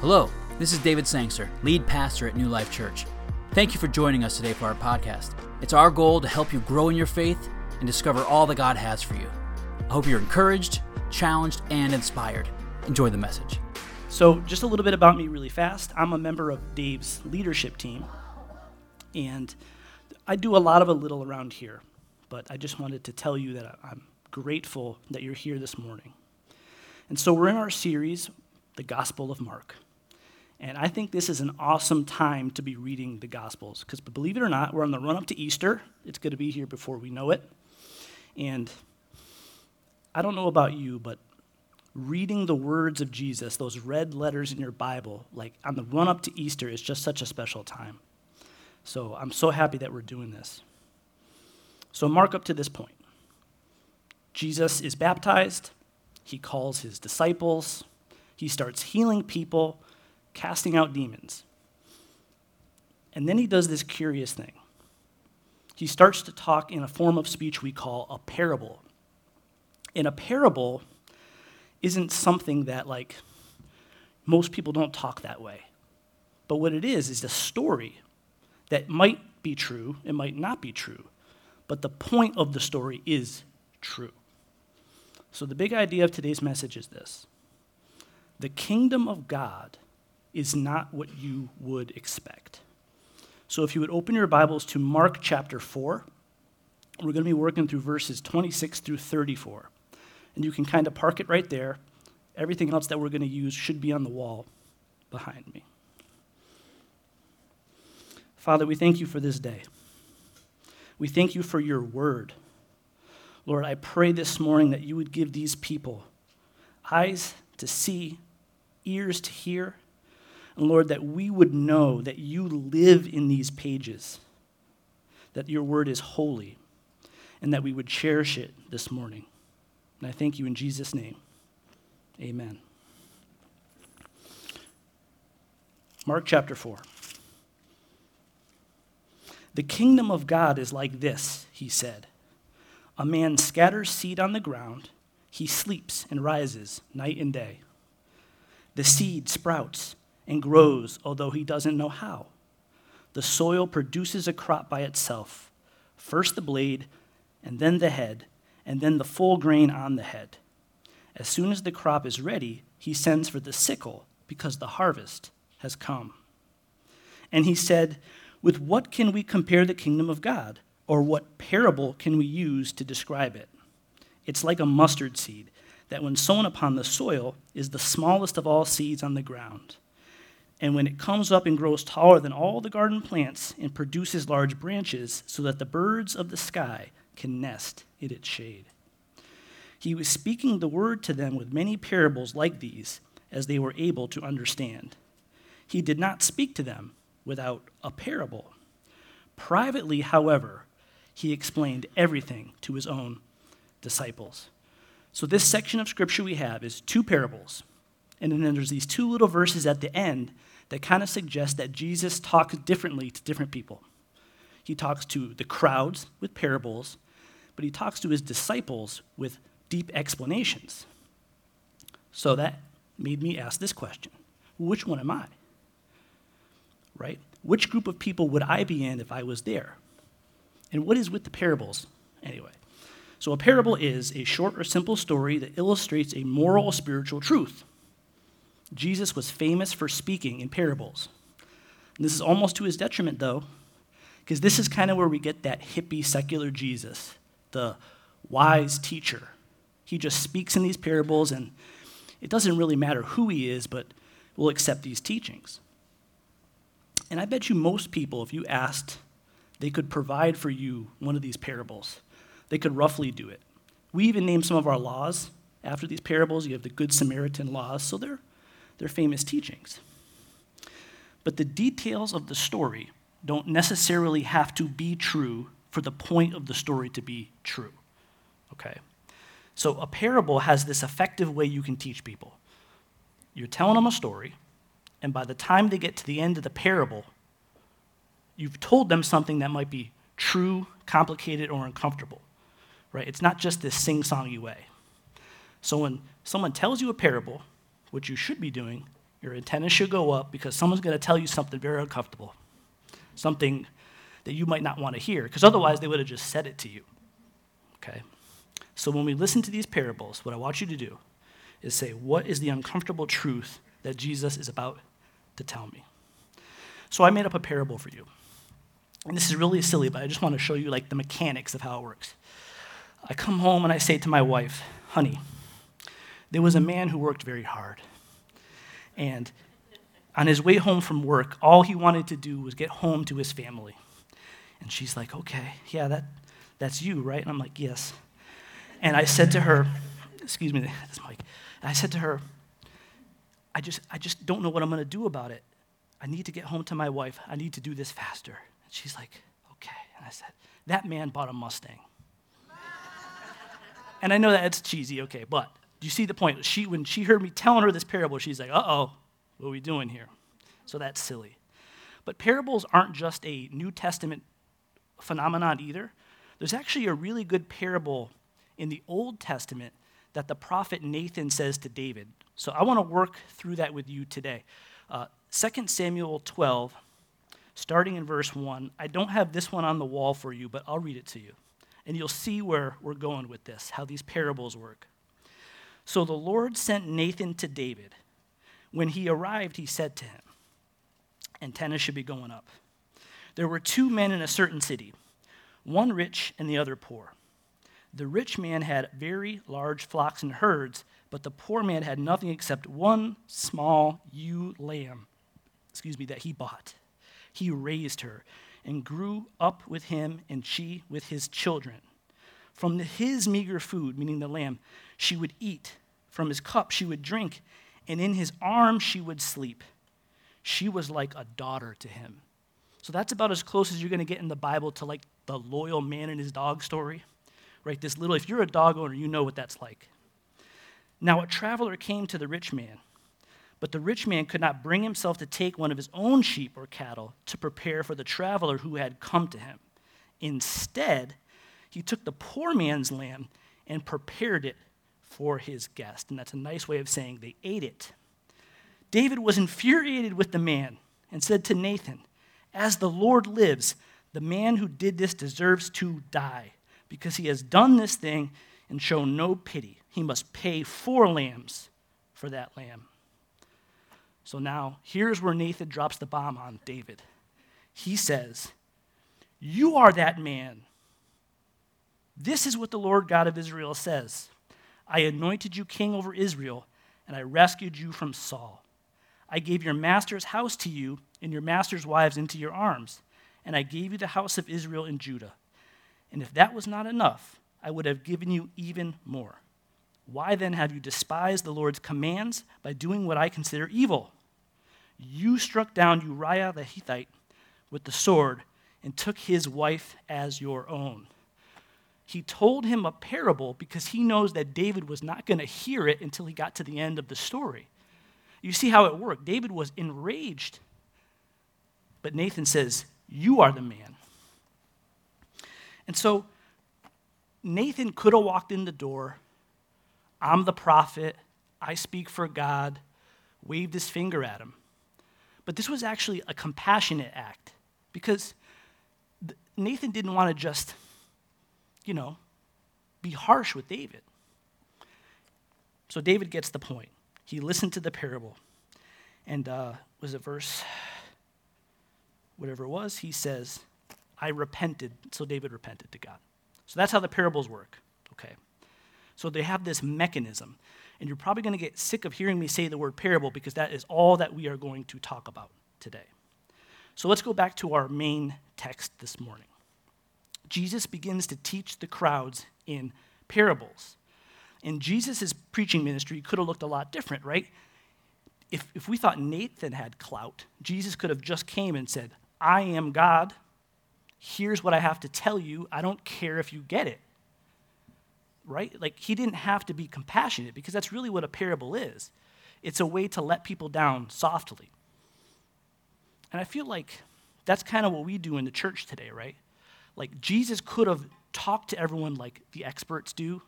Hello, this is David Sangster, lead pastor at New Life Church. Thank you for joining us today for our podcast. It's our goal to help you grow in your faith and discover all that God has for you. I hope you're encouraged, challenged, and inspired. Enjoy the message. So just a little bit about me really fast. I'm a member of Dave's leadership team, and I do a lot of a little around here, but I just wanted to tell you that I'm grateful that you're here this morning. And so we're in our series, The Gospel of Mark. And I think this is an awesome time to be reading the Gospels, because believe it or not, we're on the run-up to Easter. It's going to be here before we know it. And I don't know about you, but reading the words of Jesus, those red letters in your Bible, like on the run-up to Easter, is just such a special time. So I'm so happy that we're doing this. So Mark, up to this point, Jesus is baptized. He calls his disciples. He starts healing people, casting out demons. And then he does this curious thing. He starts to talk in a form of speech we call a parable. And a parable isn't something that, like, most people don't talk that way. But what it is a story that might be true, it might not be true, but the point of the story is true. So the big idea of today's message is this: the kingdom of God is not what you would expect. So if you would open your Bibles to Mark chapter 4, we're going to be working through verses 26 through 34. And you can kind of park it right there. Everything else that we're going to use should be on the wall behind me. Father, we thank you for this day. We thank you for your word. Lord, I pray this morning that you would give these people eyes to see, ears to hear, and Lord, that we would know that you live in these pages, that your word is holy, and that we would cherish it this morning. And I thank you in Jesus' name. Amen. Mark chapter 4. The kingdom of God is like this, he said. A man scatters seed on the ground. He sleeps and rises night and day. The seed sprouts and grows, although he doesn't know how. The soil produces a crop by itself, first the blade, and then the head, and then the full grain on the head. As soon as the crop is ready, he sends for the sickle, because the harvest has come. And he said, "With what can we compare the kingdom of God, or what parable can we use to describe it? It's like a mustard seed, that when sown upon the soil is the smallest of all seeds on the ground. And when it comes up and grows taller than all the garden plants and produces large branches so that the birds of the sky can nest in its shade." He was speaking the word to them with many parables like these, as they were able to understand. He did not speak to them without a parable. Privately, however, he explained everything to his own disciples. So this section of scripture we have is two parables. And then there's these two little verses at the end that kind of suggest that Jesus talks differently to different people. He talks to the crowds with parables, but he talks to his disciples with deep explanations. So that made me ask this question: which one am I? Right? Which group of people would I be in if I was there? And what is with the parables anyway? So a parable is a short or simple story that illustrates a moral or spiritual truth. Jesus was famous for speaking in parables. And this is almost to his detriment, though, because this is kind of where we get that hippie, secular Jesus, the wise teacher. He just speaks in these parables, and it doesn't really matter who he is, but we'll accept these teachings. And I bet you most people, if you asked, they could provide for you one of these parables. They could roughly do it. We even name some of our laws after these parables. You have the Good Samaritan laws, so they're famous teachings. But the details of the story don't necessarily have to be true for the point of the story to be true. Okay? So a parable has this effective way you can teach people. You're telling them a story, and by the time they get to the end of the parable, you've told them something that might be true, complicated, or uncomfortable. Right? It's not just this sing-songy way. So when someone tells you a parable, what you should be doing Your antenna should go up because someone's going to tell you something very uncomfortable, something that you might not want to hear, because otherwise they would have just said it to you, okay? So when we listen to these parables, what I want you to do is say, what is the uncomfortable truth that Jesus is about to tell me? So I made up a parable for you. And this is really silly, but I just want to show you like the mechanics of how it works. I come home and I say to my wife, honey, there was a man who worked very hard. And on his way home from work, all he wanted to do was get home to his family. And she's like, okay, yeah, that's you, right? And I'm like, yes. And I said to her, excuse me, that's Mike. And I said to her, I just don't know what I'm going to do about it. I need to get home to my wife. I need to do this faster. And she's like, okay. And I said, that man bought a Mustang. And I know that it's cheesy, okay, but do you see the point? When she heard me telling her this parable, she's like, uh-oh, what are we doing here? So that's silly. But parables aren't just a New Testament phenomenon either. There's actually a really good parable in the Old Testament that the prophet Nathan says to David. So I want to work through that with you today. 2 Samuel 12, starting in verse 1. I don't have this one on the wall for you, but I'll read it to you. And you'll see where we're going with this, how these parables work. So the Lord sent Nathan to David. When he arrived, he said to him, antenna should be going up. There were two men in a certain city, one rich and the other poor. The rich man had very large flocks and herds, but the poor man had nothing except one small ewe lamb, that he bought. He raised her and grew up with him, and she with his children. From his meager food, meaning the lamb, she would eat. From his cup she would drink, and in his arms she would sleep. She was like a daughter to him. So that's about as close as you're going to get in the Bible to like the loyal man and his dog story, right? This little, if you're a dog owner, you know what that's like. Now a traveler came to the rich man, but the rich man could not bring himself to take one of his own sheep or cattle to prepare for the traveler who had come to him. Instead, he took the poor man's lamb and prepared it for his guest. And that's a nice way of saying they ate it. David was infuriated with the man and said to Nathan, as the Lord lives, the man who did this deserves to die, because he has done this thing and shown no pity. He must pay 4 lambs for that lamb. So now, here's where Nathan drops the bomb on David. He says, you are that man. This is what the Lord God of Israel says. I anointed you king over Israel, and I rescued you from Saul. I gave your master's house to you and your master's wives into your arms, and I gave you the house of Israel and Judah. And if that was not enough, I would have given you even more. Why then have you despised the Lord's commands by doing what I consider evil? You struck down Uriah the Hittite with the sword and took his wife as your own. He told him a parable because he knows that David was not going to hear it until he got to the end of the story. You see how it worked. David was enraged. But Nathan says, you are the man. And so Nathan could have walked in the door. I'm the prophet. I speak for God. Waved his finger at him. But this was actually a compassionate act, because Nathan didn't want to just, be harsh with David. So David gets the point. He listened to the parable. And was it verse, whatever it was, he says, I repented. So David repented to God. So that's how the parables work, okay? So they have this mechanism. And you're probably going to get sick of hearing me say the word parable, because that is all that we are going to talk about today. So let's go back to our main text this morning. Jesus begins to teach the crowds in parables. And Jesus' preaching ministry could have looked a lot different, right? If we thought Nathan had clout, Jesus could have just came and said, I am God. Here's what I have to tell you. I don't care if you get it. Right? Like, he didn't have to be compassionate, because that's really what a parable is. It's a way to let people down softly. And I feel like that's kind of what we do in the church today, right? Like, Jesus could have talked to everyone like the experts do.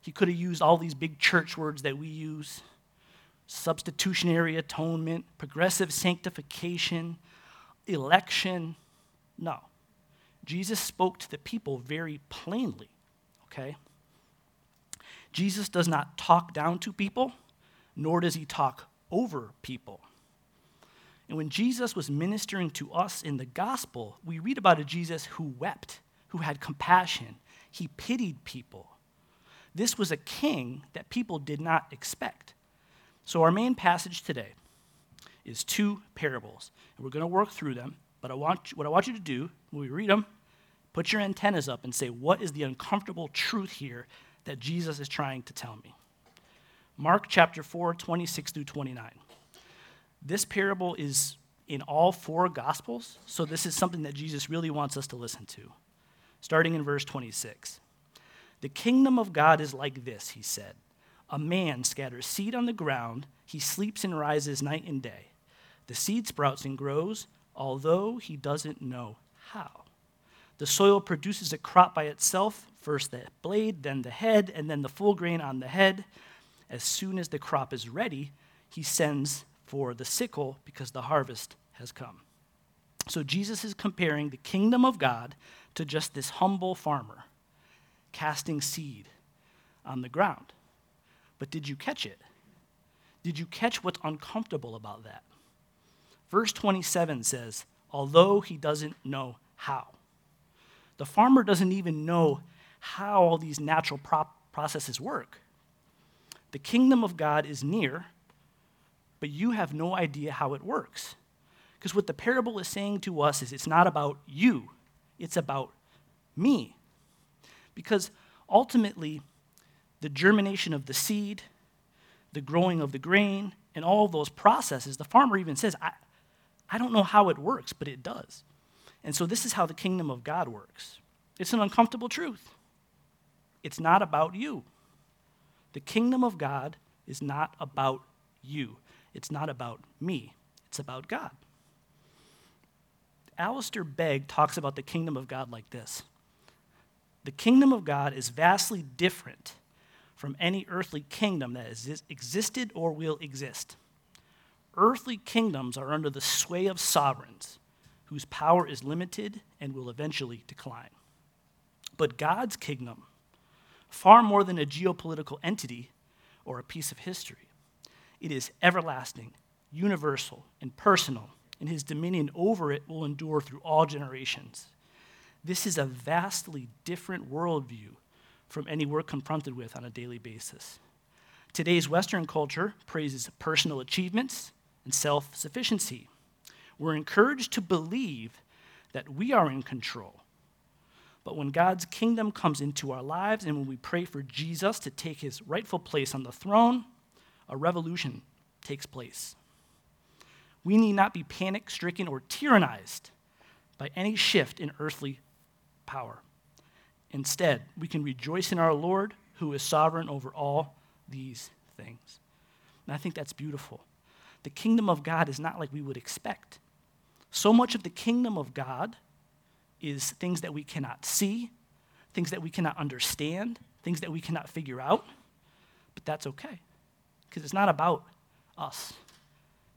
He could have used all these big church words that we use. substitutionary atonement, progressive sanctification, election. No. Jesus spoke to the people very plainly, okay? Jesus does not talk down to people, nor does he talk over people. And when Jesus was ministering to us in the gospel, we read about a Jesus who wept, who had compassion. He pitied people. This was a king that people did not expect. So our main passage today is two parables. And we're going to work through them, but what I want you to do when we read them, put your antennas up and say, what is the uncomfortable truth here that Jesus is trying to tell me? Mark chapter 4, 26 through 29. This parable is in all four Gospels, so this is something that Jesus really wants us to listen to. Starting in verse 26. The kingdom of God is like this, he said. A man scatters seed on the ground. He sleeps and rises night and day. The seed sprouts and grows, although he doesn't know how. The soil produces a crop by itself, first the blade, then the head, and then the full grain on the head. As soon as the crop is ready, he sends for the sickle because the harvest has come. So Jesus is comparing the kingdom of God to just this humble farmer casting seed on the ground. But did you catch it? Did you catch what's uncomfortable about that? Verse 27 says, although he doesn't know how. The farmer doesn't even know how all these natural processes work. The kingdom of God is near, but you have no idea how it works. Because what the parable is saying to us is it's not about you, it's about me. Because ultimately, the germination of the seed, the growing of the grain, and all those processes, the farmer even says, I don't know how it works, but it does. And so this is how the kingdom of God works. It's an uncomfortable truth. It's not about you. The kingdom of God is not about you. It's not about me. It's about God. Alistair Begg talks about the kingdom of God like this. The kingdom of God is vastly different from any earthly kingdom that has existed or will exist. Earthly kingdoms are under the sway of sovereigns whose power is limited and will eventually decline. But God's kingdom, far more than a geopolitical entity or a piece of history, it is everlasting, universal, and personal, and his dominion over it will endure through all generations. This is a vastly different worldview from any we're confronted with on a daily basis. Today's Western culture praises personal achievements and self-sufficiency. We're encouraged to believe that we are in control. But when God's kingdom comes into our lives and when we pray for Jesus to take his rightful place on the throne, a revolution takes place. We need not be panic-stricken or tyrannized by any shift in earthly power. Instead, we can rejoice in our Lord, who is sovereign over all these things. And I think that's beautiful. The kingdom of God is not like we would expect. So much of the kingdom of God is things that we cannot see, things that we cannot understand, things that we cannot figure out, but that's okay, because it's not about us.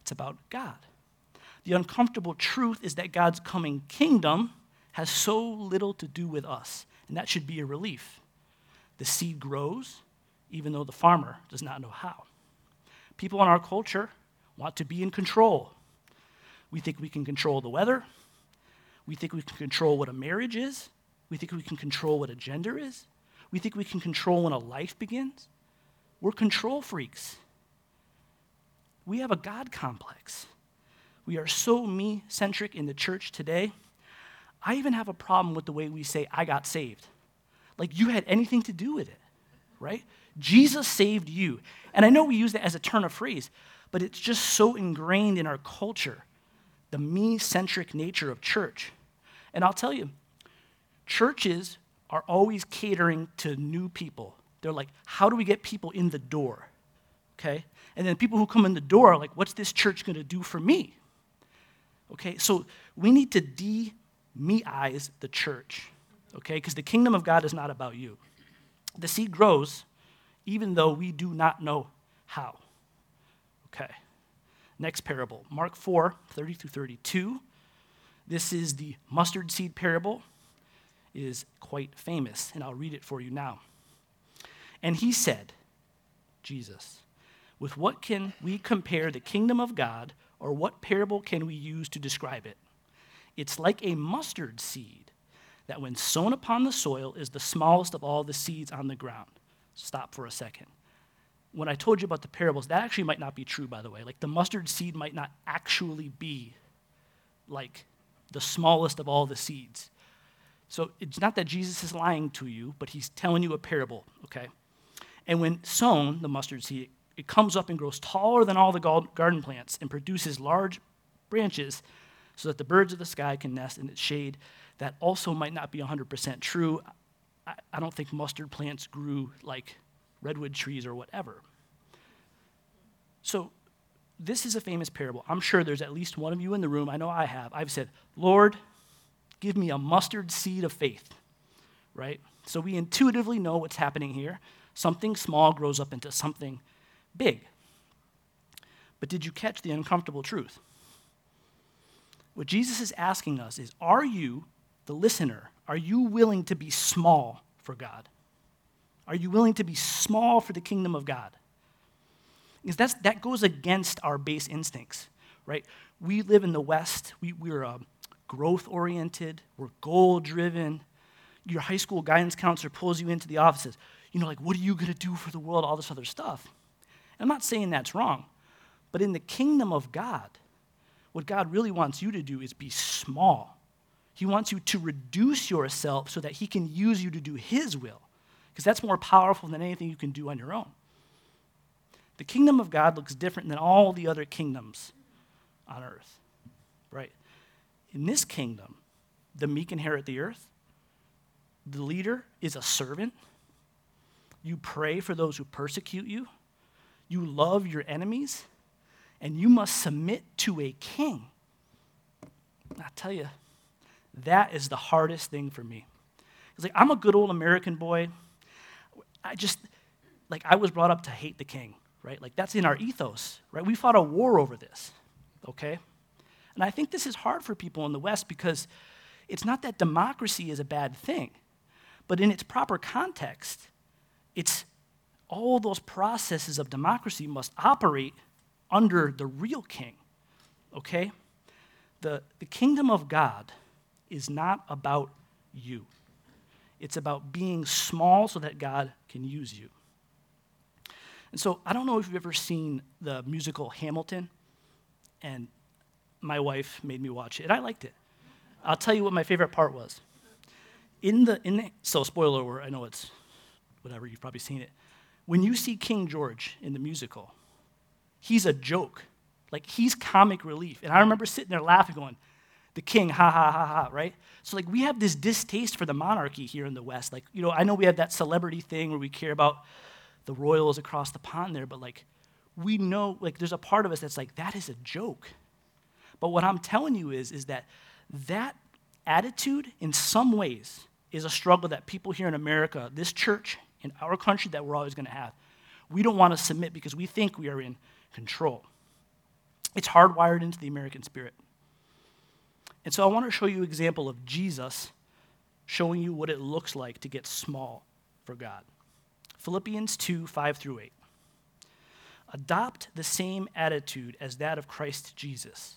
It's about God. The uncomfortable truth is that God's coming kingdom has so little to do with us, and that should be a relief. The seed grows, even though the farmer does not know how. People in our culture want to be in control. We think we can control the weather. We think we can control what a marriage is. We think we can control what a gender is. We think we can control when a life begins. We're control freaks. We have a God complex. We are so me-centric in the church today. I even have a problem with the way we say, I got saved. Like you had anything to do with it, right? Jesus saved you. And I know we use that as a turn of phrase, but it's just so ingrained in our culture, the me-centric nature of church. And I'll tell you, churches are always catering to new people. They're like, how do we get people in the door? Okay? And then people who come in the door are like, what's this church going to do for me? Okay, so we need to de-me-ize the church, okay? Because the kingdom of God is not about you. The seed grows even though we do not know how, Okay. Next parable, Mark 4, 30 through 32. This is the mustard seed parable. It is quite famous, and I'll read it for you now. And he said, Jesus, with what can we compare the kingdom of God, or what parable can we use to describe it? It's like a mustard seed that when sown upon the soil is the smallest of all the seeds on the ground. Stop for a second. When I told you about the parables, that actually might not be true, by the way. Like the mustard seed might not actually be like the smallest of all the seeds. So it's not that Jesus is lying to you, but he's telling you a parable, okay? And when sown, the mustard seed, it comes up and grows taller than all the garden plants and produces large branches so that the birds of the sky can nest in its shade. That also might not be 100% true. I don't think mustard plants grew like redwood trees or whatever. So this is a famous parable. I'm sure there's at least one of you in the room. I know I have. I've said, Lord, give me a mustard seed of faith, right? So we intuitively know what's happening here. Something small grows up into something big. But did you catch the uncomfortable truth? What Jesus is asking us is, are you, the listener, are you willing to be small for God? Are you willing to be small for the kingdom of God? Because that goes against our base instincts, right? We live in the West. We're growth-oriented. We're goal-driven. Your high school guidance counselor pulls you into the office and says, what are you going to do for the world, all this other stuff. And I'm not saying that's wrong, but in the kingdom of God, what God really wants you to do is be small. He wants you to reduce yourself so that he can use you to do his will, because that's more powerful than anything you can do on your own. The kingdom of God looks different than all the other kingdoms on earth, right? In this kingdom, the meek inherit the earth. The leader is a servant. You pray for those who persecute you. You love your enemies. And you must submit to a king. I tell you, that is the hardest thing for me. It's like, I'm a good old American boy. I was brought up to hate the king, right? Like, that's in our ethos, right? We fought a war over this, okay? And I think this is hard for people in the West because it's not that democracy is a bad thing, but in its proper context, it's all those processes of democracy must operate under the real king, okay? The kingdom of God is not about you. It's about being small so that God can use you. And so I don't know if you've ever seen the musical Hamilton, and my wife made me watch it, and I liked it. I'll tell you what my favorite part was. So spoiler alert, I know it's whatever, you've probably seen it. When you see King George in the musical, he's a joke. Like, he's comic relief. And I remember sitting there laughing going, the king, ha, ha, ha, ha, right? So, like, we have this distaste for the monarchy here in the West. Like, I know we have that celebrity thing where we care about the royals across the pond there, but, like, we know, like, there's a part of us that's like, that is a joke. But what I'm telling you is that attitude, in some ways, is a struggle that people here in America, this church, in our country, that we're always going to have. We don't want to submit because we think we are in control. It's hardwired into the American spirit. And so I want to show you an example of Jesus showing you what it looks like to get small for God. Philippians 2, 5 through 8. Adopt the same attitude as that of Christ Jesus,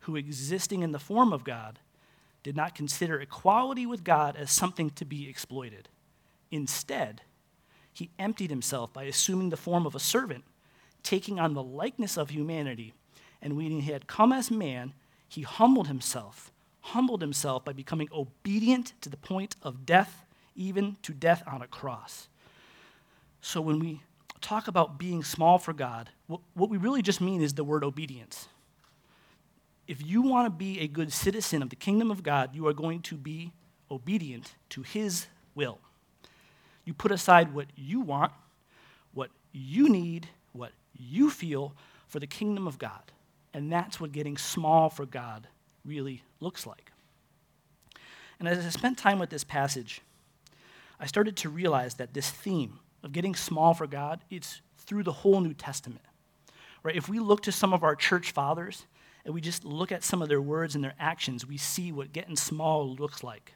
who existing in the form of God, did not consider equality with God as something to be exploited. Instead, he emptied himself by assuming the form of a servant, taking on the likeness of humanity, and when he had come as man, he humbled himself by becoming obedient to the point of death, even to death on a cross. So when we talk about being small for God, what we really just mean is the word obedience. If you want to be a good citizen of the kingdom of God, you are going to be obedient to his will. You put aside what you want, what you need, what you feel for the kingdom of God. And that's what getting small for God really looks like. And as I spent time with this passage, I started to realize that this theme of getting small for God, it's through the whole New Testament. right? If we look to some of our church fathers and we just look at some of their words and their actions, we see what getting small looks like.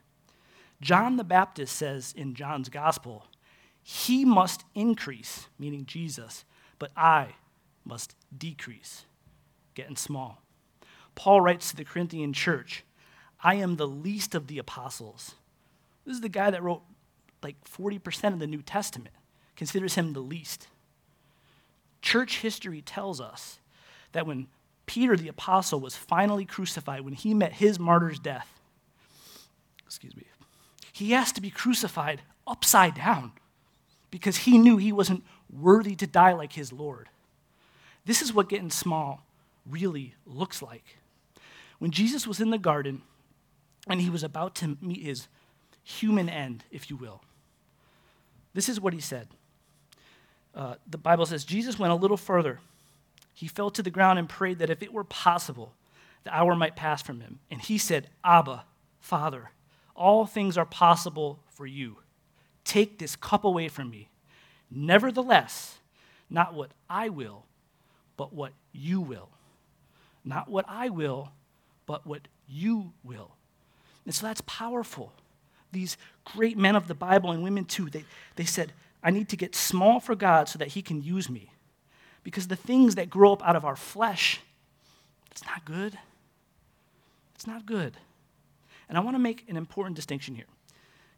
John the Baptist says in John's gospel, he must increase, meaning Jesus, but I must decrease, getting small. Paul writes to the Corinthian church, I am the least of the apostles. This is the guy that wrote like 40% of the New Testament, considers him the least. Church history tells us that when Peter the apostle was finally crucified, when he met his martyr's death, he has to be crucified upside down because he knew he wasn't worthy to die like his Lord. This is what getting small really looks like. When Jesus was in the garden and he was about to meet his human end, if you will, this is what he said. The Bible says, Jesus went a little further. He fell to the ground and prayed that if it were possible, the hour might pass from him. And he said, Abba, Father, all things are possible for you. Take this cup away from me. Nevertheless, not what I will, but what you will. Not what I will, but what you will. And so that's powerful. These great men of the Bible and women too, they said, I need to get small for God so that he can use me. Because the things that grow up out of our flesh, it's not good. It's not good. And I want to make an important distinction here.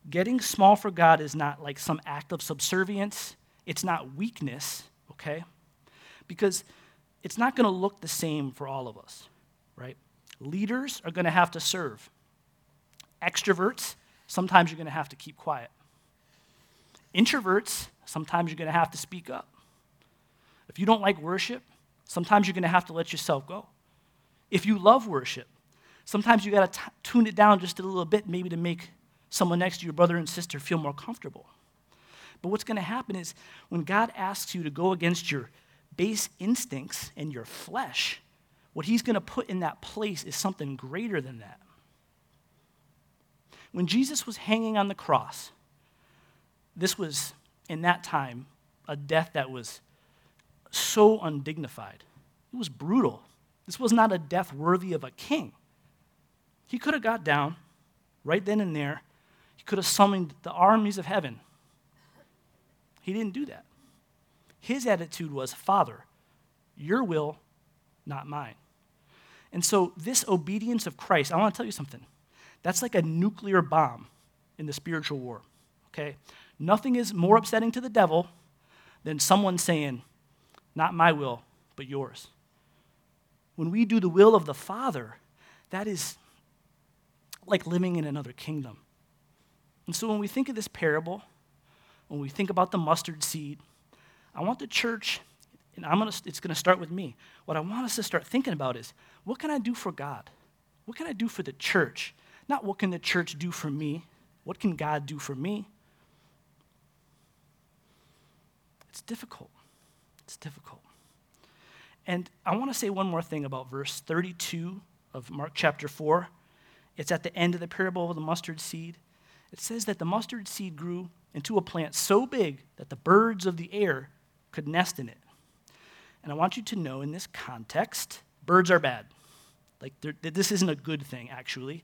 Getting small for God is not like some act of subservience. It's not weakness, okay? Because it's not going to look the same for all of us, right? Leaders are going to have to serve. Extroverts, sometimes you're going to have to keep quiet. Introverts, sometimes you're going to have to speak up. If you don't like worship, sometimes you're going to have to let yourself go. If you love worship, sometimes you got to tune it down just a little bit, maybe to make someone next to your brother and sister feel more comfortable. But what's going to happen is when God asks you to go against your base instincts and your flesh, what he's going to put in that place is something greater than that. When Jesus was hanging on the cross, this was, in that time, a death that was so undignified. It was brutal. This was not a death worthy of a king. He could have got down right then and there. He could have summoned the armies of heaven. He didn't do that. His attitude was, Father, your will, not mine. And so this obedience of Christ, I want to tell you something. That's like a nuclear bomb in the spiritual war, okay? Nothing is more upsetting to the devil than someone saying, not my will, but yours. When we do the will of the Father, that is like living in another kingdom. And so when we think of this parable, when we think about the mustard seed, I want the church, and it's going to start with me. What I want us to start thinking about is, what can I do for God? What can I do for the church? Not what can the church do for me? What can God do for me? It's difficult. It's difficult. And I want to say one more thing about verse 32 of Mark chapter 4. It's at the end of the parable of the mustard seed. It says that the mustard seed grew into a plant so big that the birds of the air could nest in it. And I want you to know in this context, birds are bad. Like, this isn't a good thing, actually.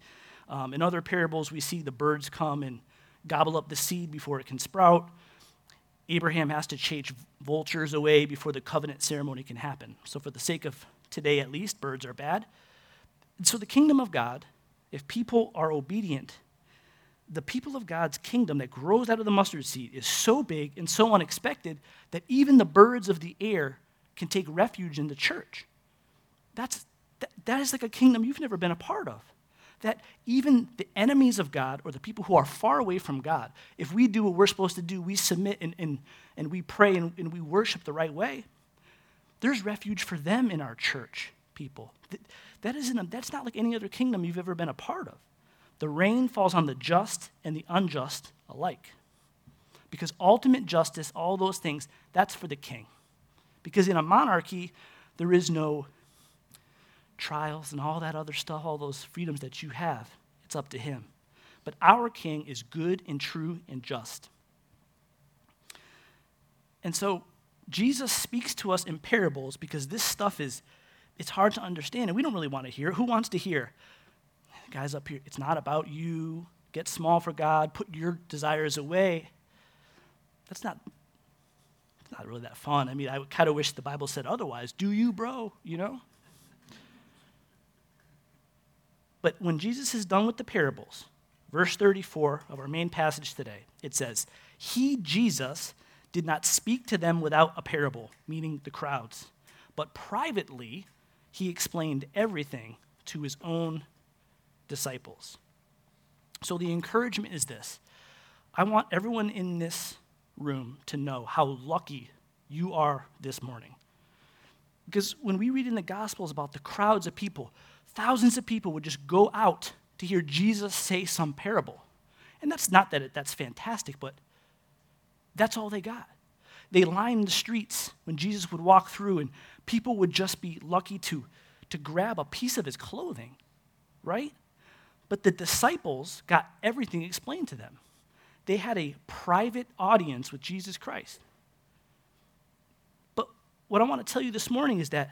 In other parables, we see the birds come and gobble up the seed before it can sprout. Abraham has to chase vultures away before the covenant ceremony can happen. So for the sake of today, at least, birds are bad. And so the kingdom of God, if people are obedient, the people of God's kingdom that grows out of the mustard seed is so big and so unexpected that even the birds of the air can take refuge in the church. That is like a kingdom you've never been a part of. That even the enemies of God or the people who are far away from God, if we do what we're supposed to do, we submit and we pray and we worship the right way, there's refuge for them in our church, people. That's not like any other kingdom you've ever been a part of. The rain falls on the just and the unjust alike. Because ultimate justice, all those things, that's for the king. Because in a monarchy, there is no trials and all that other stuff, all those freedoms that you have, it's up to him. But our king is good and true and just. And so Jesus speaks to us in parables because this stuff is, it's hard to understand and we don't really want to hear it. Who wants to hear? The guys up here, it's not about you. Get small for God. Put your desires away. It's not really that fun. I mean, I kind of wish the Bible said otherwise. Do you, bro, you know? But when Jesus is done with the parables, verse 34 of our main passage today, it says, he, Jesus, did not speak to them without a parable, meaning the crowds, but privately he explained everything to his own disciples. So the encouragement is this. I want everyone in this room to know how lucky you are this morning. Because when we read in the Gospels about the crowds of people, thousands of people would just go out to hear Jesus say some parable. And that's not that that's fantastic, but that's all they got. They lined the streets when Jesus would walk through, and people would just be lucky to grab a piece of his clothing, right? But the disciples got everything explained to them. They had a private audience with Jesus Christ. But what I want to tell you this morning is that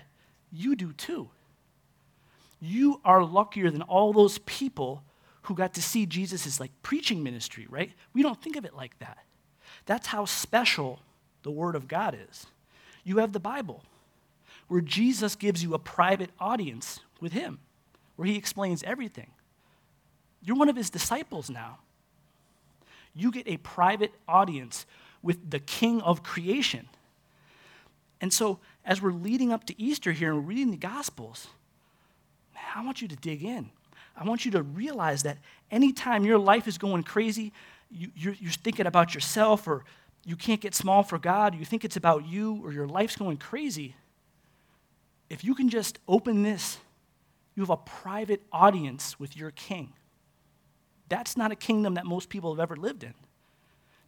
you do too. You are luckier than all those people who got to see Jesus' like preaching ministry, right? We don't think of it like that. That's how special the Word of God is. You have the Bible, where Jesus gives you a private audience with him, where he explains everything. You're one of his disciples now. You get a private audience with the King of creation. And so, as we're leading up to Easter here and reading the Gospels, I want you to dig in. I want you to realize that anytime your life is going crazy, you're thinking about yourself, or you can't get small for God, you think it's about you, or your life's going crazy. If you can just open this, you have a private audience with your King. That's not a kingdom that most people have ever lived in.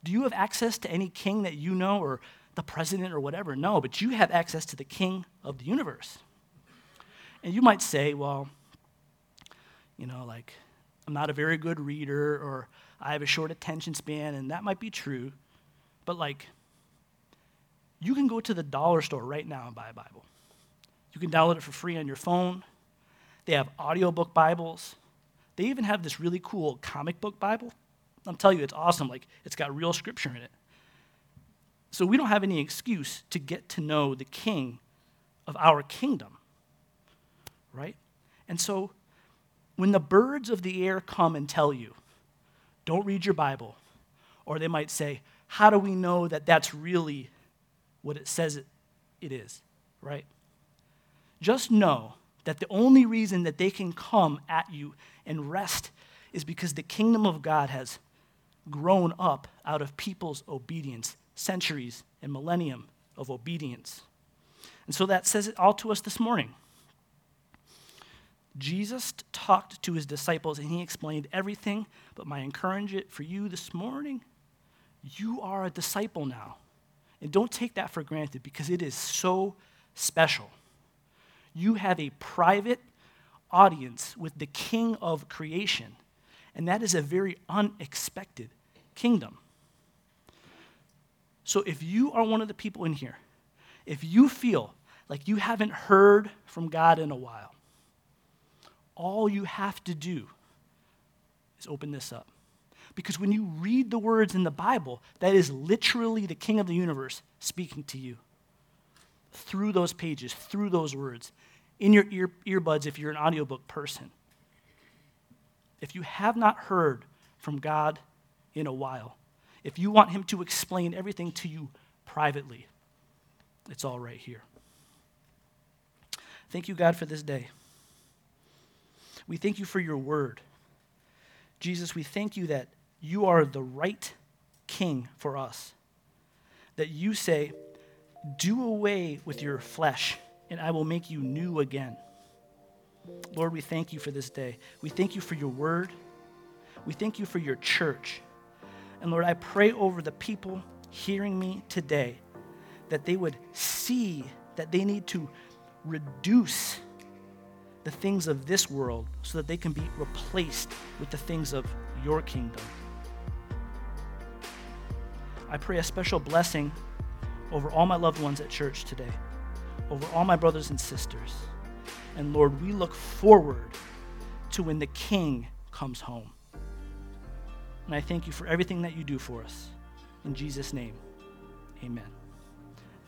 Do you have access to any king that you know, or the president or whatever? No, but you have access to the King of the universe. And you might say, well, you know, like, I'm not a very good reader, or I have a short attention span, and that might be true. But, like, you can go to the dollar store right now and buy a Bible. You can download it for free on your phone. They have audiobook Bibles. They even have this really cool comic book Bible. I'm telling you, it's awesome. Like, it's got real scripture in it. So we don't have any excuse to get to know the King of our kingdom, right? And so when the birds of the air come and tell you, don't read your Bible, or they might say, how do we know that that's really what it says it is, right? Just know that the only reason that they can come at you and rest is because the kingdom of God has grown up out of people's obedience, centuries and millennium of obedience. And so that says it all to us this morning. Jesus talked to his disciples, and he explained everything, but my encouragement for you this morning, you are a disciple now. And don't take that for granted, because it is so special. You have a private audience with the King of creation, and that is a very unexpected kingdom. So if you are one of the people in here, if you feel like you haven't heard from God in a while, all you have to do is open this up. Because when you read the words in the Bible, that is literally the King of the universe speaking to you through those pages, through those words, in your earbuds if you're an audiobook person. If you have not heard from God in a while, if you want him to explain everything to you privately, it's all right here. Thank you, God, for this day. We thank you for your word. Jesus, we thank you that you are the right King for us, that you say, do away with your flesh, and I will make you new again. Lord, we thank you for this day. We thank you for your word. We thank you for your church. And Lord, I pray over the people hearing me today that they would see that they need to reduce the things of this world so that they can be replaced with the things of your kingdom. I pray a special blessing over all my loved ones at church today, over all my brothers and sisters. And Lord, we look forward to when the King comes home. And I thank you for everything that you do for us. In Jesus' name, amen.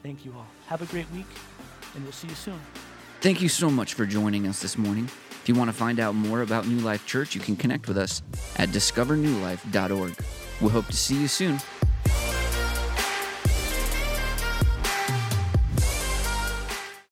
Thank you all. Have a great week, and we'll see you soon. Thank you so much for joining us this morning. If you want to find out more about New Life Church, you can connect with us at discovernewlife.org. We hope to see you soon.